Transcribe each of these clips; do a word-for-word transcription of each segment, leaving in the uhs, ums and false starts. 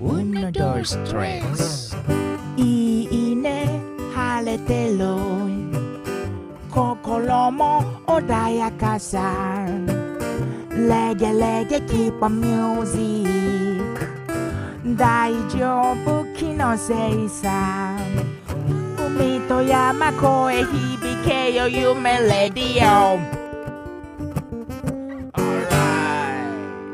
One, two, three. いいね、晴れてる。心も穏やかさ。レゲレゲキーパーミュージック。大丈夫気のせいさ。海と山声響けよ夢レディオ。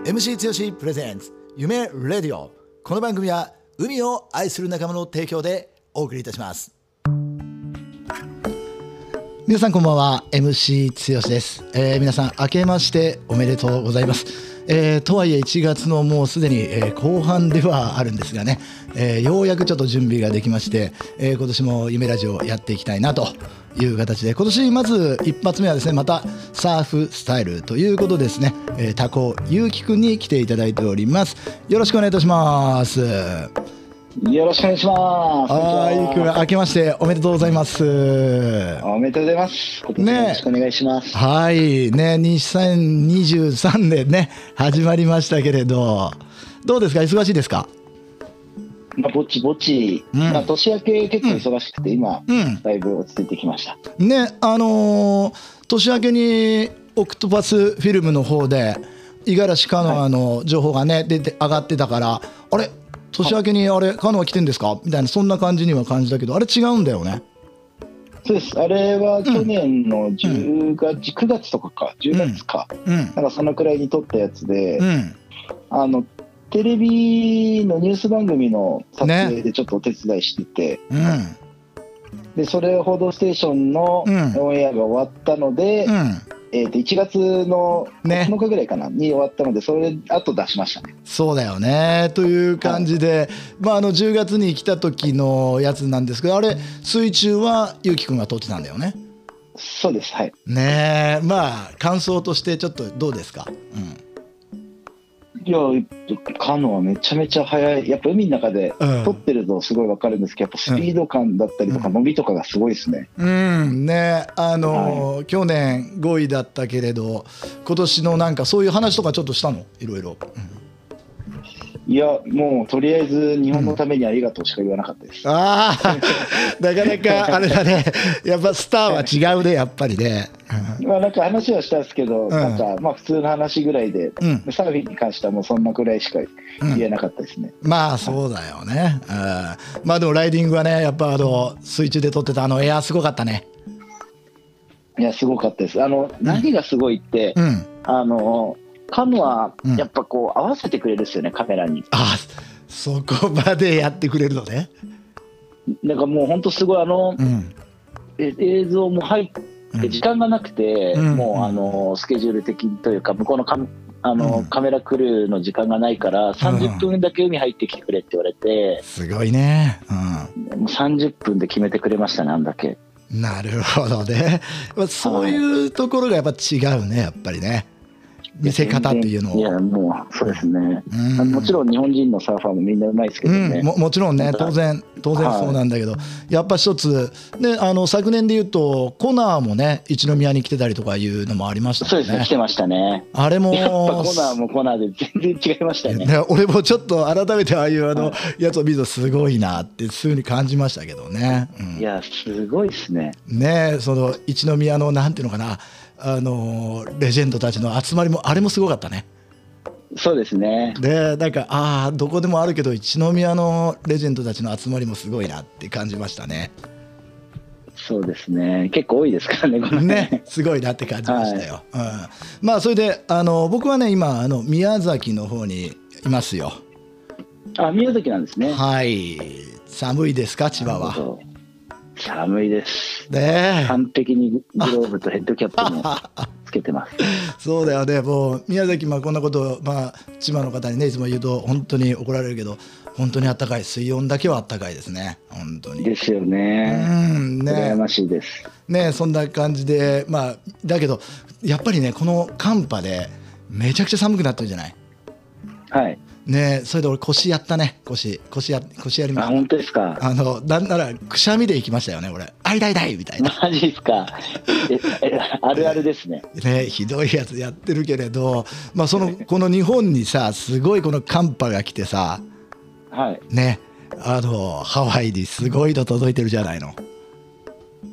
エムシー Toshi プレゼンツ夢レディオ。この番組は海を愛する仲間の提供でお送りいたします。皆さんこんばんは、 エムシー Toshi です、えー、皆さん明けましておめでとうございます、えー、とはいえいちがつのもうすでに、えー、後半ではあるんですがね、えー、ようやくちょっと準備ができまして、えー、今年も夢ラジオをやっていきたいなという形で、今年まず一発目はですね、またサーフスタイルということですね、えー、タコユウキくんに来ていただいております。よろしくお願いいたします。よろしくお願いします。はい、今日明けましておめでとうございます。おめでとうございます。今年もよろしくお願いします。ね、はいね、にせんにじゅうさんねんね始まりましたけれど、どうですか、忙しいですか？まあ、ぼちぼち、うん、まあ、年明け結構忙しくて、うん、今、うん、だいぶ落ち着いてきましたね。あのー、年明けにオクトパスフィルムの方で五十嵐カノアの情報がね、はい、出て上がってたから、あれ年明けにあれカノア来てんですかみたいな、そんな感じには感じたけど、あれ違うんだよね。そうです、あれは去年のじゅうがつ、うん、くがつとかかじゅうがつか、うん、なんかそのくらいに撮ったやつで、うん、あのテレビのニュース番組の撮影でちょっとお手伝いしてて、ね、うん、でそれを「報道ステーション」のオンエアが終わったので、うん、えー、といちがつのここのかぐらいかな、ね、に終わったので、それあと出しましたね。そうだよねという感じで、はい、まあ、あのじゅうがつに来た時のやつなんですけど、あれ水中はゆうきくんが撮ってたんだよね。そうです、はい。ねえ、まあ感想としてちょっとどうですか？うん、いや、カノはめちゃめちゃ速い。やっぱ海の中で撮ってるとすごいわかるんですけど、うん、やっぱスピード感だったりとか伸びとかがすごいですね。うんね、あのーはい、去年ごいだったけれど、今年のなんかそういう話とかちょっとしたの、いろいろ。うん、いや、もうとりあえず日本のためにありがとうしか言わなかったです。うん、ああ、なかなかあれだね。やっぱスターは違うね、やっぱりね。まあなんか話はしたんですけど、うん、なんかまあ普通の話ぐらいで、うん、サーフィンに関してはもうそんなくらいしか言えなかったですね。うん、まあそうだよね。うん、まあでもライディングはね、やっぱあの水中で撮ってたあのエアすごかったね。いや、すごかったです。あの、何がすごいって、うん、あのカノはやっぱこう合わせてくれるですよね、カメラに。あ、そこまでやってくれるのね。なんかもう本当すごいあの、うん、え映像も入ってで時間がなくて、うん、もうあのスケジュール的というか向こうのカメ、あの、うん、カメラクルーの時間がないからさんじゅっぷんだけ海入ってきてくれって言われて、うん、すごいね、うん、もうさんじゅっぷんで決めてくれましたね、あんだけ。なるほどね、まあ、そういうところがやっぱ違うね、やっぱりね、見せ方っていうのを。いや、もうそうですね、うん、もちろん日本人のサーファーもみんなうまいですけどね、うん、も, もちろんね、当然当然そうなんだけど、はい、やっぱ一つであの昨年でいうとコナーもね一宮に来てたりとかいうのもありましたね。そうですね、来てましたね。あれもやっぱコナーもコナーで全然違いましたね。俺もちょっと改めてああいうあのやつを見るとすごいなってすぐに感じましたけどね、うん、いやすごいですね。ね、その一宮のなんていうのかな、あのレジェンドたちの集まりもあれもすごかったね。そうですね。でなんかああどこでもあるけど一宮のレジェンドたちの集まりもすごいなって感じましたね。そうですね、結構多いですからね、このねすごいなって感じましたよ。はい、うん、まあそれであの僕はね今あの宮崎の方にいますよ。あ、宮崎なんですね。はい、寒いですか、千葉は？寒いです、ね、完璧にグローブとヘッドキャップもつけてますそうだよね、もう宮崎、まあ、こんなこと、まあ、千葉の方にねいつも言うと本当に怒られるけど、本当にあったかい、水温だけはあったかいですね、本当に。ですよね、うんね、羨ましいですね。そんな感じで、まあ、だけどやっぱりねこの寒波でめちゃくちゃ寒くなってるじゃない。はいね、それで俺腰やったね、腰腰や腰やりました。あ、本当ですか？あのなんならくしゃみで行きましたよね、俺。あいだいだいみたいな。マジですか？えあるあるですね。ね、ひどいやつやってるけれど、まあそのこの日本にさすごいこの寒波が来てさ、はい、ね、あのハワイにすごいの届いてるじゃないの。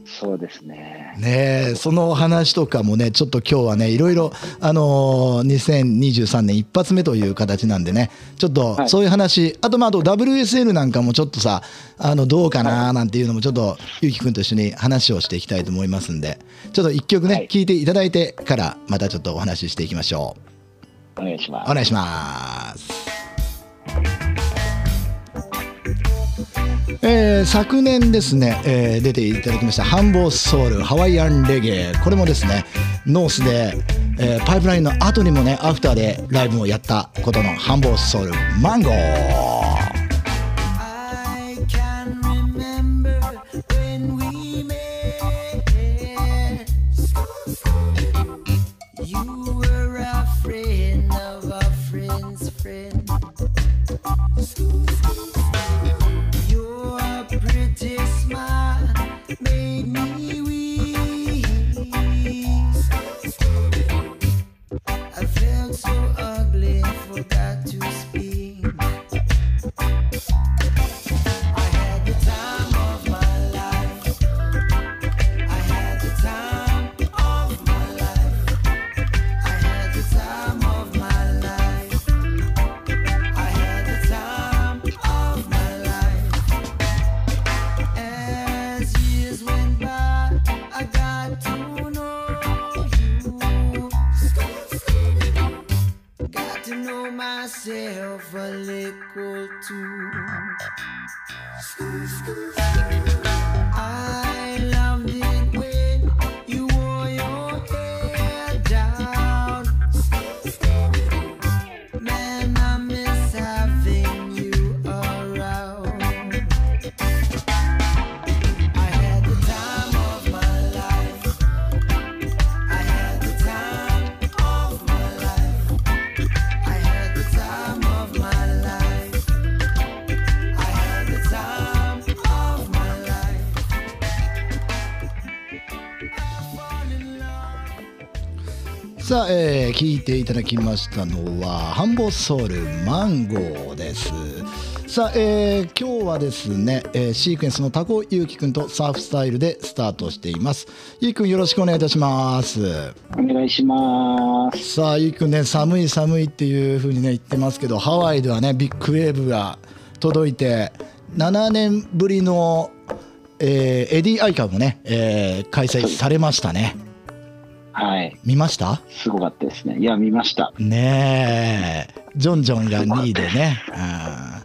そうですね。ねえ、そのお話とかもね、ちょっと今日はね、いろいろ、あのー、にせんにじゅうさんねん一発目という形なんでね、ちょっとそういう話、はい、あとまああと ダブリューエスエル なんかもちょっとさ、あのどうかななんていうのもちょっと、はい、ゆうきくんと一緒に話をしていきたいと思いますんで、ちょっと一曲ね、はい、聞いていただいてからまたちょっとお話ししていきましょう。お願いします。お願いします。えー、昨年ですね、えー、出ていただきましたハンボーソウルハワイアンレゲエ、これもですねノースで、えー、パイプラインの後にもねアフターでライブをやったことのハンボーソウルマンゴー。さあ、えー、聞いていただきましたのはハンボソウルマンゴーです。さあ、えー、今日はですね、えー、シークエンスのタコユウキくんとサーフスタイルでスタートしています。ユウキくんよろしくお願いいたします。お願いします。さあユウキくんね、寒い寒いっていう風にね言ってますけど、ハワイではねビッグウェーブが届いてななねんぶりの、えー、エディアイカもね、えー、開催されましたね。はい、見ました？すごかったですね。いや見ましたね。えジョンジョンがにいでね、あ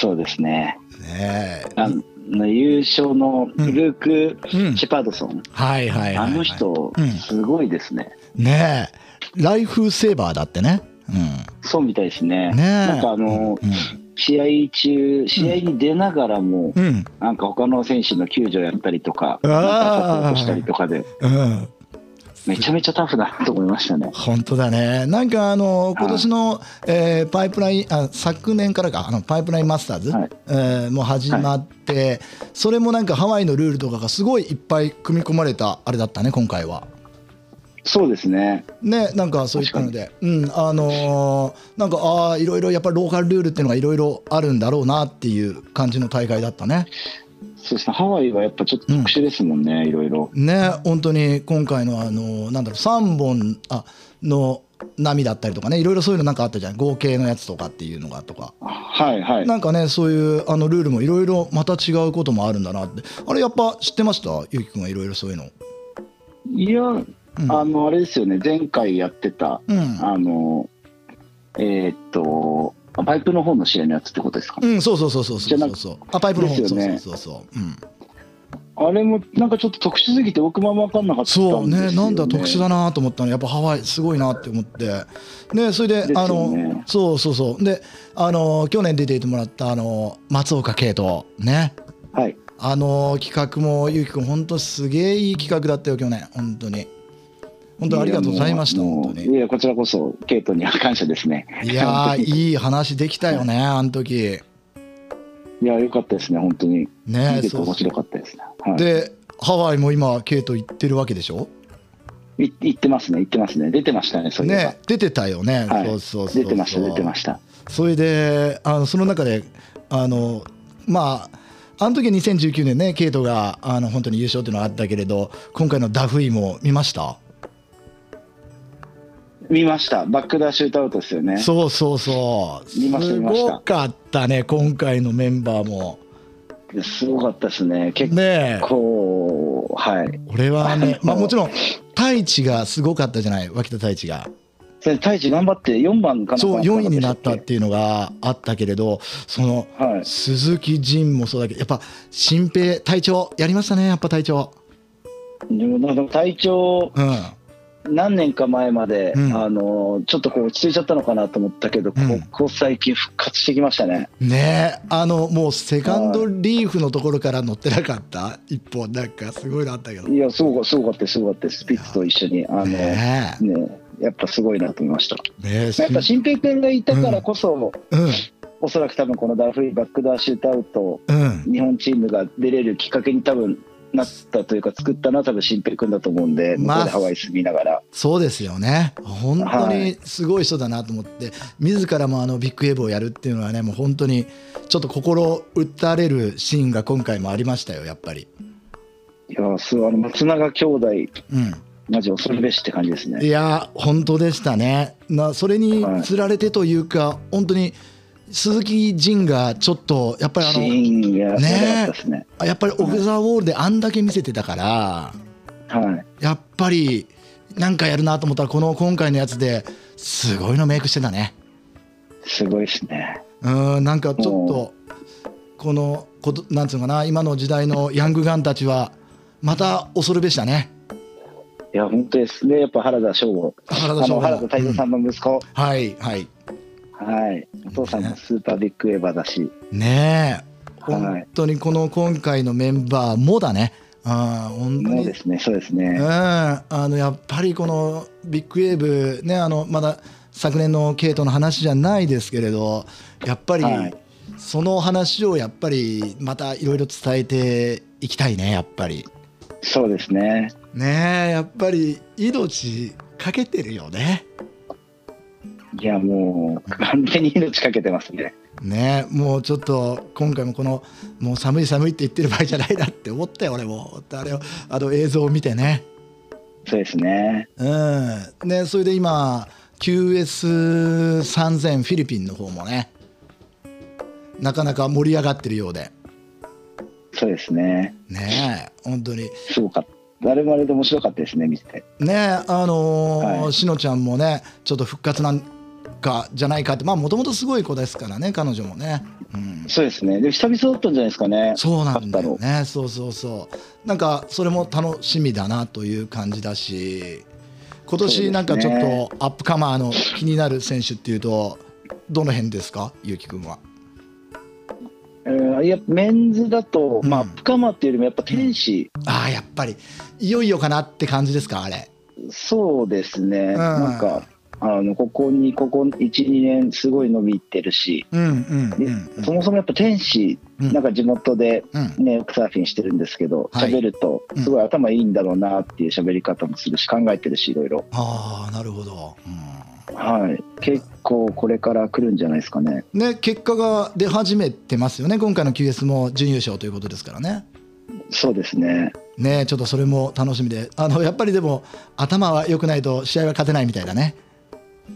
そうですね、ねえあの優勝のルーク・うん、シェパードソン、はいはいはい、あの人、うん、すごいですね。ねえライフセーバーだってね、うん、そうみたいですね。ねなんかあの、うんうん、試合中試合に出ながらも、うん、なんか他の選手の救助やったりとか、うん、なんかサポートしたりとかで、うんめちゃめちゃタフだなと思いましたね。本当だね。なんかあの今年の、えー、パイプラインあ昨年からかあのパイプラインマスターズ、はいえー、もう始まって、はい、それもなんかハワイのルールとかがすごいいっぱい組み込まれたあれだったね今回は。そうですね。ねなんかそういったので、うんあのー、なんかああいろいろやっぱりローカルルールっていうのがいろいろあるんだろうなっていう感じの大会だったね。そうですね、ハワイはやっぱちょっと特殊ですもんね、うん、いろいろね本当に今回のあのなんだろうさんぼんあの波だったりとかねいろいろそういうのなんかあったじゃん合計のやつとかっていうのがとかはいはいなんかねそういうあのルールもいろいろまた違うこともあるんだなって。あれやっぱ知ってましたゆうきくんがいろいろそういうの。いや、うん、あのあれですよね前回やってた、うん、あのえー、っとパイプの方の試合のやつってことですかね。うんそうそうそうそうそうそうそうあパイプの方ですよね。そうそうそう、うん、あれもなんかちょっと特殊すぎて僕もあんま分かんなかったんですよね。そうねなんだ特殊だなと思ったのやっぱハワイすごいなって思ってねそれで、 で、ね、あのそうそうそうであの去年出ていてもらったあの松岡圭とねはいあの企画もゆうきくん本当すげえいい企画だったよ去年本当に。本当ありがとうございました本当に。いやこちらこそケイトには感謝ですね。いやいい話できたよねあの時。いや良かったですね本当にねえ面白かったですね。はい、でハワイも今ケイト行ってるわけでしょ。い行ってますね行ってますね出てましたねそれね出てたよね、はい、そうそうそうそう出てました出てました。それであのその中であのまああの時はにせんじゅうきゅうねんね、ケイトがあの本当に優勝っていうのがあったけれど、今回のダフイも見ました見ましたバックダッシュ歌うとですよね。そうそうそう、見ました見ました、すごかったね今回のメンバーも。すごかったですね結構、ね、はい。俺はねまあもちろん太一がすごかったじゃない、脇田太一が太一頑張ってよんばんかな、そうよんいになったっていうのがあったけれど、その、はい、鈴木仁もそうだけどやっぱ新平隊長やりましたね。やっぱ隊長隊長、うん、何年か前まで、うん、あのちょっとこう落ち着いちゃったのかなと思ったけど、うん、ここ最近復活してきましたね。ねえ、あのもうセカンドリーフのところから乗ってなかった一本なんかすごいのあったけど、いやすごかったすごかった、スピッツと一緒にあのねえねえやっぱすごいなと思いました、ね、やっぱ新平君がいたからこそ、うんうん、おそらく多分このダフイバックダッシュ歌うと、うん、日本チームが出れるきっかけに多分なったというか作ったのは多分新平君だと思うんで、まあ、向こうでハワイ住みながら。そうですよね、本当にすごい人だなと思って、はい、自らもあのビッグウェーブをやるっていうのはね、もう本当にちょっと心打たれるシーンが今回もありましたよやっぱり。いやすごい、あの松永兄弟、うんマジ恐るべしって感じですね。いや本当でしたね。なそれにつられてというか、はい、本当に鈴木仁がちょっとやっぱりあのねえやっぱりオフ・ザ・ウォールであんだけ見せてたから、はい、やっぱりなんかやるなと思ったらこの今回のやつですごいのメイクしてたね。すごいですね。うんなんかちょっとこのことなんつうのかな、今の時代のヤングガンたちはまた恐るべしだね。いや本当ですね、やっぱ原田翔吾、原田泰造さんの息子、うん、はいはいはい、お父さんもスーパービッグウェーバーだしねえ、本当にこの今回のメンバーもだね、あ本当にですね、そうですね、うん、あのやっぱりこのビッグウェーブね、あのまだ昨年のケイトの話じゃないですけれど、やっぱりその話をやっぱりまたいろいろ伝えていきたいねやっぱり。そうですね。ねえやっぱり命かけてるよね。いやもう完全に命かけてますね。ねえもうちょっと今回もこのもう寒い寒いって言ってる場合じゃないなって思ったよ俺も、あれをあの映像を見てね。そうですね。うんね、それで今 キューエスさんぜん フィリピンの方もねなかなか盛り上がってるようで。そうですね。ねえ本当にすごかった、誰もあれで面白かったですね見てね。あのーはい、しのちゃんもねちょっと復活なんかじゃないかって、まあもともとすごい子ですからね彼女もね、うん、そうですね。で久々だったんじゃないですかね。そうなんだよね、そうそうそう、なんかそれも楽しみだなという感じだし、今年なんかちょっとアップカマーの気になる選手っていうとどの辺ですかゆうきくんは。いやメンズだと、うん、まあアップカマーっていうよりもやっぱ天使、うん、ああやっぱりいよいよかなって感じですかあれ。そうですね、うん、なんかあのここにここいちにねんすごい伸びいってるし、そもそもやっぱ天使、うん、なんか地元で、ねうん、サーフィンしてるんですけど喋、はい、るとすごい頭いいんだろうなっていう喋り方もするし考えてるしいろいろ。ああなるほど、うんはい、結構これから来るんじゃないですかね。ね結果が出始めてますよね今回の キューエス も準優勝ということですからね。そうですね。ねちょっとそれも楽しみで、あのやっぱりでも頭は良くないと試合は勝てないみたいだね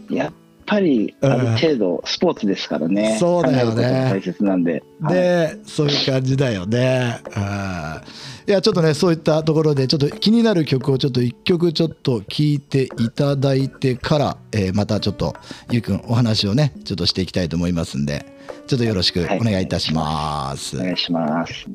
やっぱり、うん、ある程度スポーツですからね。そうだよね、大切なんで、で、はい、そういう感じだよね。あいやちょっとねそういったところでちょっと気になる曲をちょっといっきょくちょっと聴いていただいてから、えー、またちょっとゆうくんお話をねちょっとしていきたいと思いますんで、ちょっとよろしくお願いいたします、はいはい、お願いします。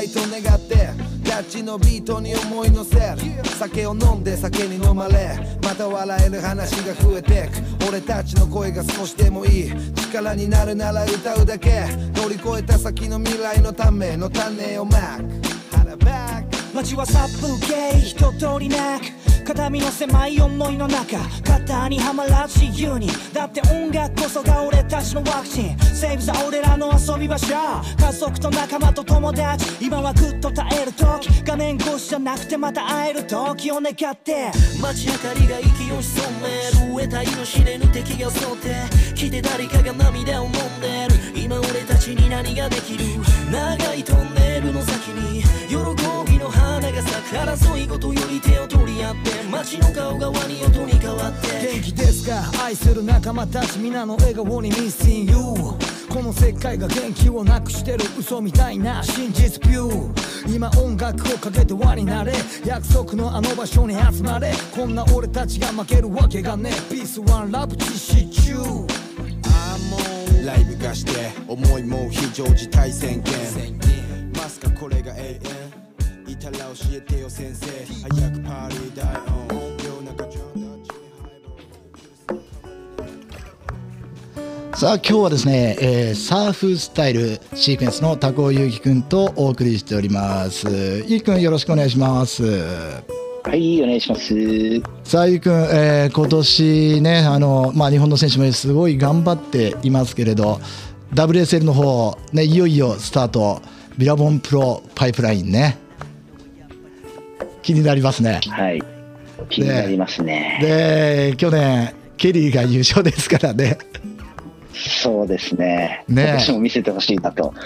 たいと願ってダッチのビートに思い乗せる。酒を飲んで酒に飲まれ、また笑える話が増えてく。俺たちの声が少しでもいい力になるなら歌うだけ。乗り越えた先の未来のための種をまく。街は殺風景一通りなく、肩身の狭い思いの中、肩にはまらず自由に。だって音楽こそが俺たちのワクチン。セーブザ俺らの遊び場所、家族と仲間と友達。今はグッと耐える時、画面越しじゃなくてまた会える時を願って。街明かりが息を潜める、得体の知れぬ敵が襲って来て、誰かが涙を飲んでる。今俺たちに何ができる。長いトンネルの先に喜びの花が咲く。争いごとより手を取り合って、街の顔がワニ音に変わって。元気ですか愛する仲間たち、皆の笑顔に Missing you。 この世界が元気をなくしてる、嘘みたいな真実ビュー。今音楽をかけて輪になれ、約束のあの場所に集まれ。こんな俺たちが負けるわけがねえ。 Peace one love 実施中。ライブ化して思いも非常事態宣言。まさかこれが永遠いたら教えてよ先生。早くパーリー大音。さあ今日はですね、えー、サーフスタイルシークエンスの多幸ゆうきくんとお送りしております。ゆうきくんよろしくお願いします。はい、お願いします。さあゆうくん、えー、今年ね、あの、まあ、日本の選手もすごい頑張っていますけれど、 ダブリューエスエル の方、ね、いよいよスタート、ビラボンプロパイプラインね、気になりますね。はい、気になりますね。で、で去年ケリーが優勝ですからね。そうですね。ね、私も見せてほしいなと思っ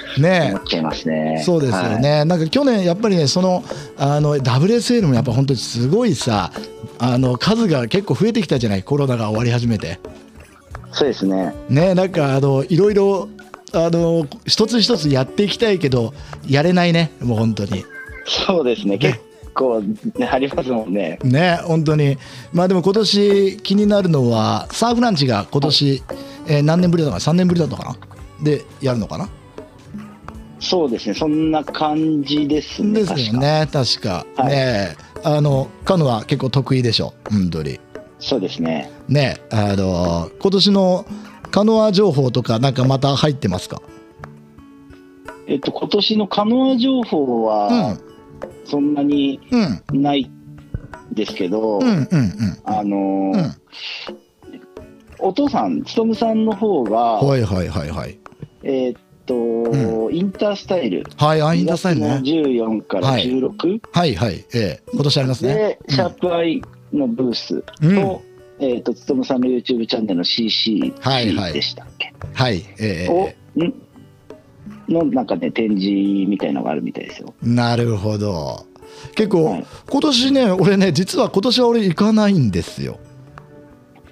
ちゃいますね。ね、そうですよね。はい、なんか去年やっぱりね、そのあの ダブリューエスエル もやっぱ本当にすごいさ、あの数が結構増えてきたじゃない。コロナが終わり始めて。そうですね。ね、なんかあのいろいろあの一つ一つやっていきたいけどやれないね。もう本当に。そうですね。結構ありますもんね。ね、本当に。まあでも今年気になるのはサーフランチが今年。えー、何年ぶりだかさんねんぶりだったかなでやるのかな。そうですね、そんな感じですね。ですよね、確か。確か、はい、ね、あのカヌーは結構得意でしょ、本当に。そうですね。ね、あの今年のカヌー情報とかなんかまた入ってますか。えっと今年のカヌー情報は、うん、そんなにないですけど、あのー。うん、お父さん、つとむさんの方が、はいはいはいはい。えっと、インタースタイル。はい、あ、インタースタイルね。じゅうよんからじゅうろく。はいはい。ええ、今年ありますね。で、シャープアイのブースと、えっと、つとむさんの YouTube チャンネルの シーシー でしたっけ。はい。ええ。の、なんかね、展示みたいのがあるみたいですよ。なるほど。結構、今年ね、俺ね、実は今年は俺行かないんですよ。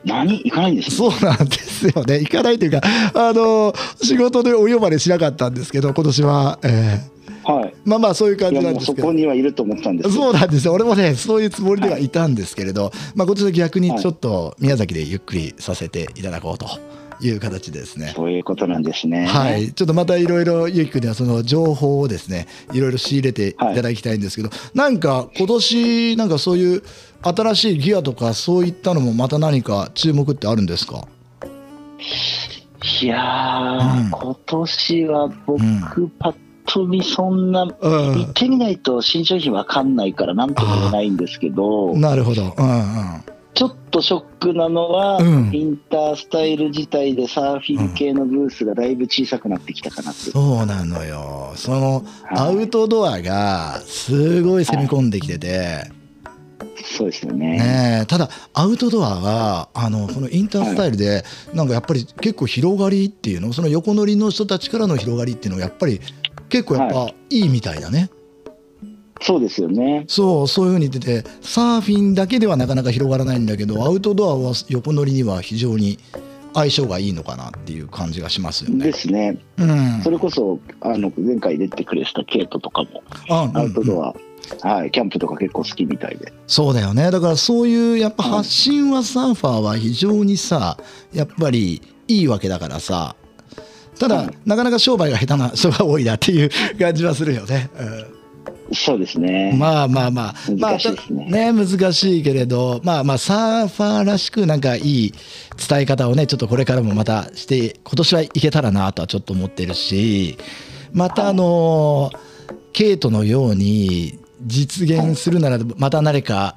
何、行かないんです。そうなんですよね。行かないというか、あの仕事でお呼ばれしなかったんですけど、今年は、えー、はい、まあまあそういう感じなんですけど。そこにはいると思ったんです。そうなんですよ。俺もね、そういうつもりではいたんですけれど、はい、まあ今年は逆にちょっと宮崎でゆっくりさせていただこうという形ですね。そういうことなんですね。はい、ちょっとまたいろいろゆうきくんにはその情報をですね、いろいろ仕入れていただきたいんですけど、はい、なんか今年なんかそういう。新しいギアとかそういったのもまた何か注目ってあるんですか。いやー、うん、今年は僕パッと見そんな、うん、見てみないと新商品わかんないからなんとも言えないんですけど。なるほど、うんうん、ちょっとショックなのは、うん、インタースタイル自体でサーフィン系のブースがだいぶ小さくなってきたかなって、うん、そうなのよ。そのアウトドアがすごい攻め込んできてて、はいはい、そうですよね。ね、ただアウトドアはあのこのインタースタイルでなんかやっぱり結構広がりっていうの、その横乗りの人たちからの広がりっていうのがやっぱり結構やっぱいいみたいだね。はい、そうですよね。そう、そういうふうに言ってて、サーフィンだけではなかなか広がらないんだけど、アウトドアは横乗りには非常に相性がいいのかなっていう感じがしますよね。ですね。うん、それこそあの前回出てくれたケイトとかもアウトドア、うん、うん、はい、キャンプとか結構好きみたいで。そうだよね。だからそういうやっぱ発信はサーファーは非常にさ、やっぱりいいわけだからさ。ただ、はい、なかなか商売が下手な人が多いなっていう感じはするよね。うん、そうですね。まあまあまあ難しいですね。まあ、ね、難しいけれど、まあまあサーファーらしくなんかいい伝え方をね、ちょっとこれからもまたして今年はいけたらなとはちょっと思ってるし、またあのケイトのように実現するならまた誰か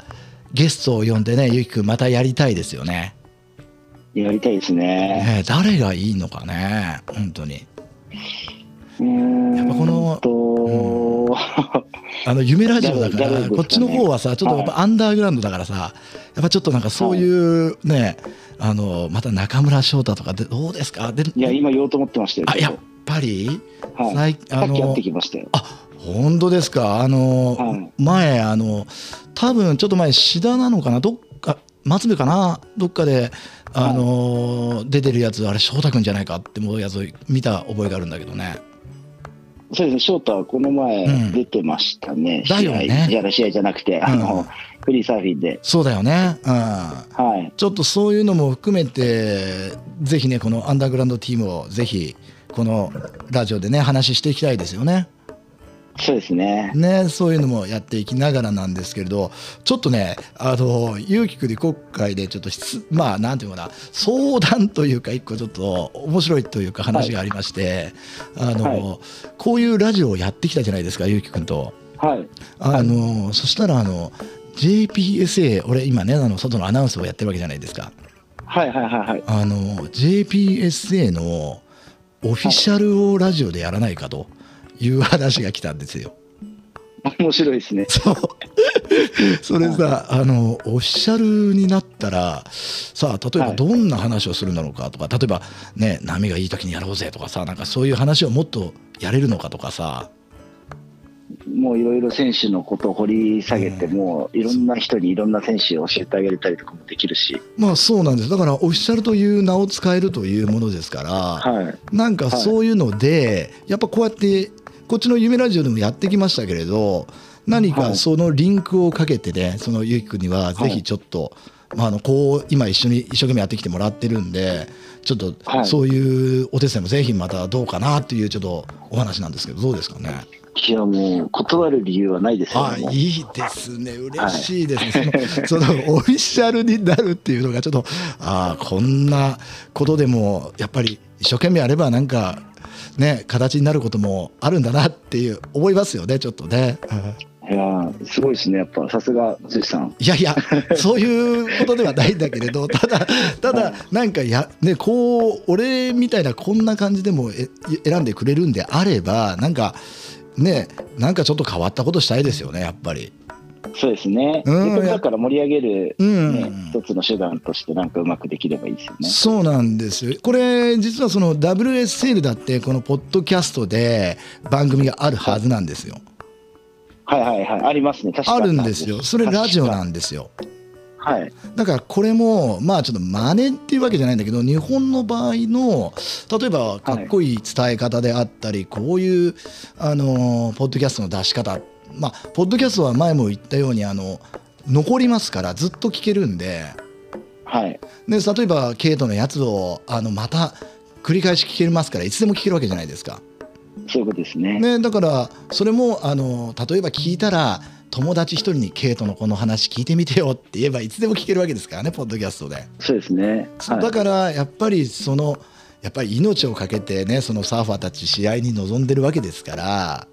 ゲストを呼んでね、ゆきくんまたやりたいですよね。やりたいですね。ね、誰がいいのかね、本当に。やっぱこの、うん、あの夢ラジオだから、こっちの方はさ、ちょっとやっぱアンダーグラウンドだからさ、やっぱちょっとなんかそういうね、あのまた中村翔太とかでどうですか？で、いや今言おうと思ってましたよ。あ、やっぱり、はい、さっきやってきましたよ。あ、本当ですか？あの、はい、前あの多分ちょっと前志田なのかな、どっか松部かな、どっかで。あのー、出てるやつ、あれ翔太くんじゃないかってもうやつ見た覚えがあるんだけどね。そうですね、翔太はこの前出てましたね、うん、試合、だよね。いや、試合じゃなくて、うん、あのフリーサーフィンで。そうだよね、うん、はい、ちょっとそういうのも含めてぜひね、このアンダーグラウンドチームをぜひこのラジオでね話していきたいですよね。そうですね。ね、そういうのもやっていきながらなんですけれど、ちょっとね、あのゆうきくんに今回でちょっとまあなんていうのかな、相談というか一個ちょっと面白いというか話がありまして、はい、あの、はい、こういうラジオをやってきたじゃないですか、ゆうきくんと。はい。あの、そしたらあの ジェイピーエスエー、 俺今ねあの外のアナウンスをやってるわけじゃないですか。はいはいはいはい。あの ジェイピーエスエー のオフィシャルをラジオでやらないかと。はい、いう話が来たんですよ。面白いですね。そう。それさ、あのオフィシャルになったらさ、例えばどんな話をするんだろうかとか、例えばね、波がいい時にやろうぜとかさ、なんかそういう話をもっとやれるのかとかさ。もういろいろ選手のことを掘り下げて、うん、もういろんな人にいろんな選手を教えてあげれたりとかもできるし、まあそうなんです。だからオフィシャルという名を使えるというものですから、はい、なんかそういうので、はい、やっぱこうやってこっちの夢ラジオでもやってきましたけれど、何かそのリンクをかけてね、そのゆうきくんにはぜひちょっと、はい、まあ、あのこう今一緒に一生懸命やってきてもらってるんで、ちょっとそういうお手伝いもぜひまたどうかなっていうちょっとお話なんですけど、どうですかね。いや、もう断る理由はないですよね。あ、いいですね、嬉しいですね、はい、その、そのオフィシャルになるっていうのがちょっと、ああこんなことでもやっぱり一生懸命やればなんかね、形になることもあるんだなっていう思いますよね、ちょっとね。いや、すごいですね、やっぱさすが辻さん。いやいや、そういうことではないんだけれど、ただただなんかや、ね、こう俺みたいなこんな感じでもえ選んでくれるんであれば、なんかね、なんかちょっと変わったことしたいですよね、やっぱり。そうですね、うん、だから盛り上げる、ね、うん、一つの手段としてなんかうまくできればいいですよね。そうなんですよ。これ実はその ダブリューエスエル だってこのポッドキャストで番組があるはずなんですよ。はいはいはい、ありますね、確かにあるんですよ。それラジオなんですよ。はい、だからこれもまあちょっと真似っていうわけじゃないんだけど、日本の場合の例えばかっこいい伝え方であったり、こういうあのポッドキャストの出し方、まあポッドキャストは前も言ったようにあの残りますからずっと聞けるんで、はい、で例えばケイトのやつをあのまた繰り返し聞けますから、いつでも聞けるわけじゃないですか。そういうことですね。ね、だからそれもあの例えば聞いたら友達一人にケイトのこの話聞いてみてよって言えばいつでも聞けるわけですからね、ポッドキャストで。そうですね、はい、だからやっぱりそのやっぱり命をかけてね、そのサーファーたち試合に臨んでるわけですから、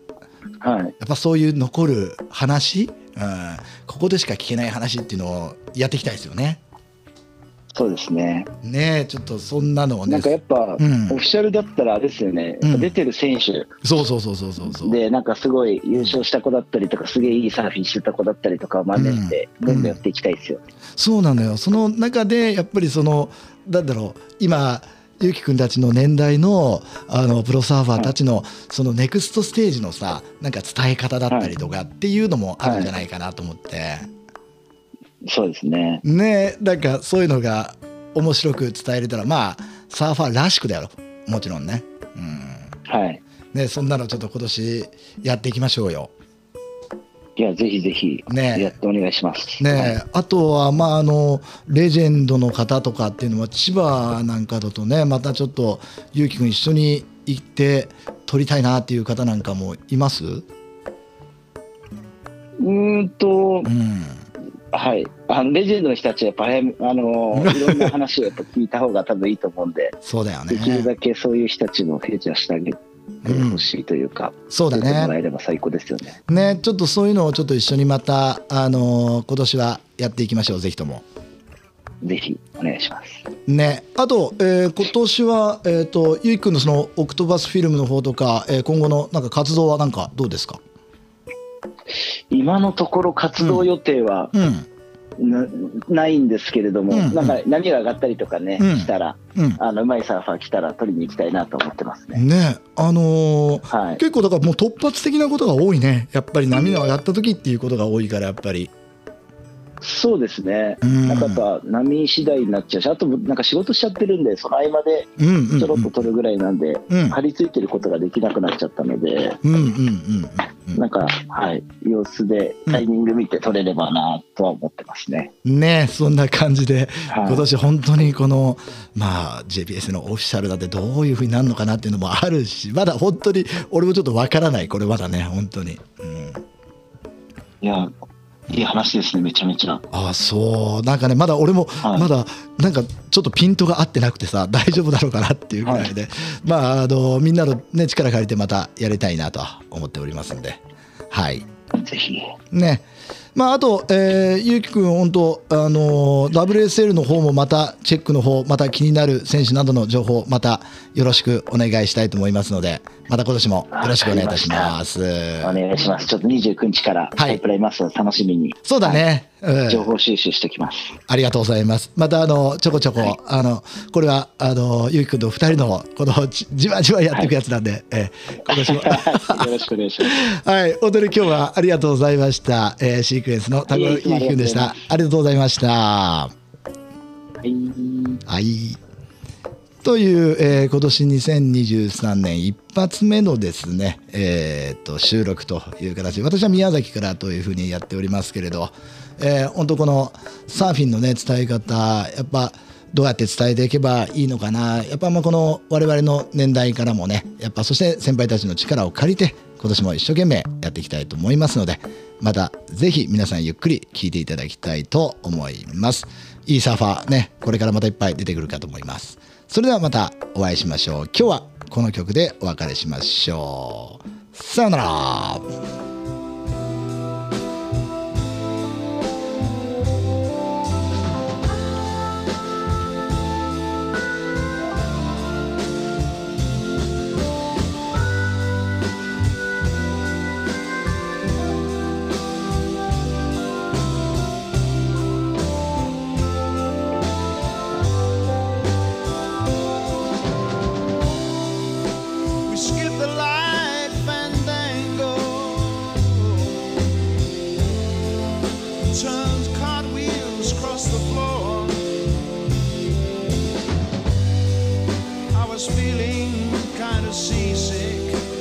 はい、やっぱそういう残る話、うん、ここでしか聞けない話っていうのをやっていきたいですよね。そうですね。ねえ、ちょっとそんなのをね、なんかやっぱ、うん、オフィシャルだったらですよね、うん、出てる選手、そうそうそうそうそうそうで、なんかすごい優勝した子だったりとか、すげえいいサーフィンしてた子だったりとかを真似て、うん、どんどんやっていきたいですよ、うん、そうなのよ。その中でやっぱりそのなんだろう、今ゆきくんたちの年代 の, あのプロサーファーたち の,、はい、そのネクストステージのさ、なんか伝え方だったりとかっていうのもあるんじゃないかなと思って、はいはい、そうですね。ねえ、なんかそういうのが面白く伝えれたら、まあサーファーらしくだよ、もちろんね、うん、はい、ね、そんなのちょっと今年やっていきましょうよ。いや、ぜひぜひ、ね、やってお願いします。ねえ、はい、あとはまああのレジェンドの方とかっていうのは千葉なんかだとね、またちょっとゆうきくん一緒に行って撮りたいなっていう方なんかもいます？うんと、うん、はい、あのレジェンドの人たちはやっぱり、あのいろんな話をやっぱ聞いた方が多分いいと思うんで、そうだよね、できるだけそういう人たちのフィーチャーしてあげて欲しいというか、うん、そうだね、出てもらえれば最高ですよね。ね、ちょっとそういうのをちょっと一緒にまた、あの今年はやっていきましょう、ぜひとも。ぜひお願いします。ね、あと、えー、今年は、えーと、ゆいくんのそのオクトバスフィルムの方とか、えー、今後のなんか活動はなんかどうですか？今のところ活動予定は、うん、な, ないんですけれども、うんうん、なんか波が上がったりとかね、うん、したら、うん、あのうまいサーファー来たら取りに行きたいなと思ってますね。ね、あのーはい、結構だからもう突発的なことが多いね。やっぱり波が上がった時っていうことが多いからやっぱり。そうですね、うん、なんかやっぱ波次第になっちゃうし、あとなんか仕事しちゃってるんで、その合間でちょろっと撮るぐらいなんで、うんうんうん、張り付いてることができなくなっちゃったので、なんか、はい、様子でタイミング見て撮れればなとは思ってますね。ね、そんな感じで、はい、今年本当にこの、まあ、ジェイピーエス のオフィシャルだってどういうふうになるのかなっていうのもあるし、まだ本当に俺もちょっとわからない、これまだね、本当に、うん、いやいい話ですね、めちゃめちゃ。ああ、そうなんかね、まだ俺も、はい、まだなんかちょっとピントが合ってなくてさ、大丈夫だろうかなっていうぐらいで、はい、まあ、あのみんなの、ね、力借りてまたやりたいなと思っておりますんで、はい、ぜひね。まあ、あと、えー、ゆうきくん本当、あの ダブリューエスエル の方もまたチェックの方、また気になる選手などの情報またよろしくお願いしたいと思いますので、また今年もよろしくお願いいたします。お願いします。ちょっとにじゅうくにちからタイプライますので、はい、楽しみに。そうだね、はい、情報収集しておきます。ありがとうございます。またあのちょこちょこ、はい、あのこれはあのゆうきくんとふたりのこのじわじわやっていくやつなんで、はい、えー、今年もよろしくお願いします。はい、本当に今日はありがとうございました、えーシークエンスのタグイー君でした。ありがとうございました。はい。はい。という、えー、今年にせんにじゅうさんねん一発目のですね、えー、と収録という形で、私は宮崎からというふうにやっておりますけれど、えー、本当このサーフィンのね伝え方、やっぱどうやって伝えていけばいいのかな、やっぱまあこの我々の年代からもね、やっぱそして先輩たちの力を借りて今年も一生懸命やっていきたいと思いますので、またぜひ皆さんゆっくり聞いていただきたいと思います。いいサーファーね、これからまたいっぱい出てくるかと思います。それではまたお会いしましょう。今日はこの曲でお別れしましょう。さよなら。Feeling kind of seasick.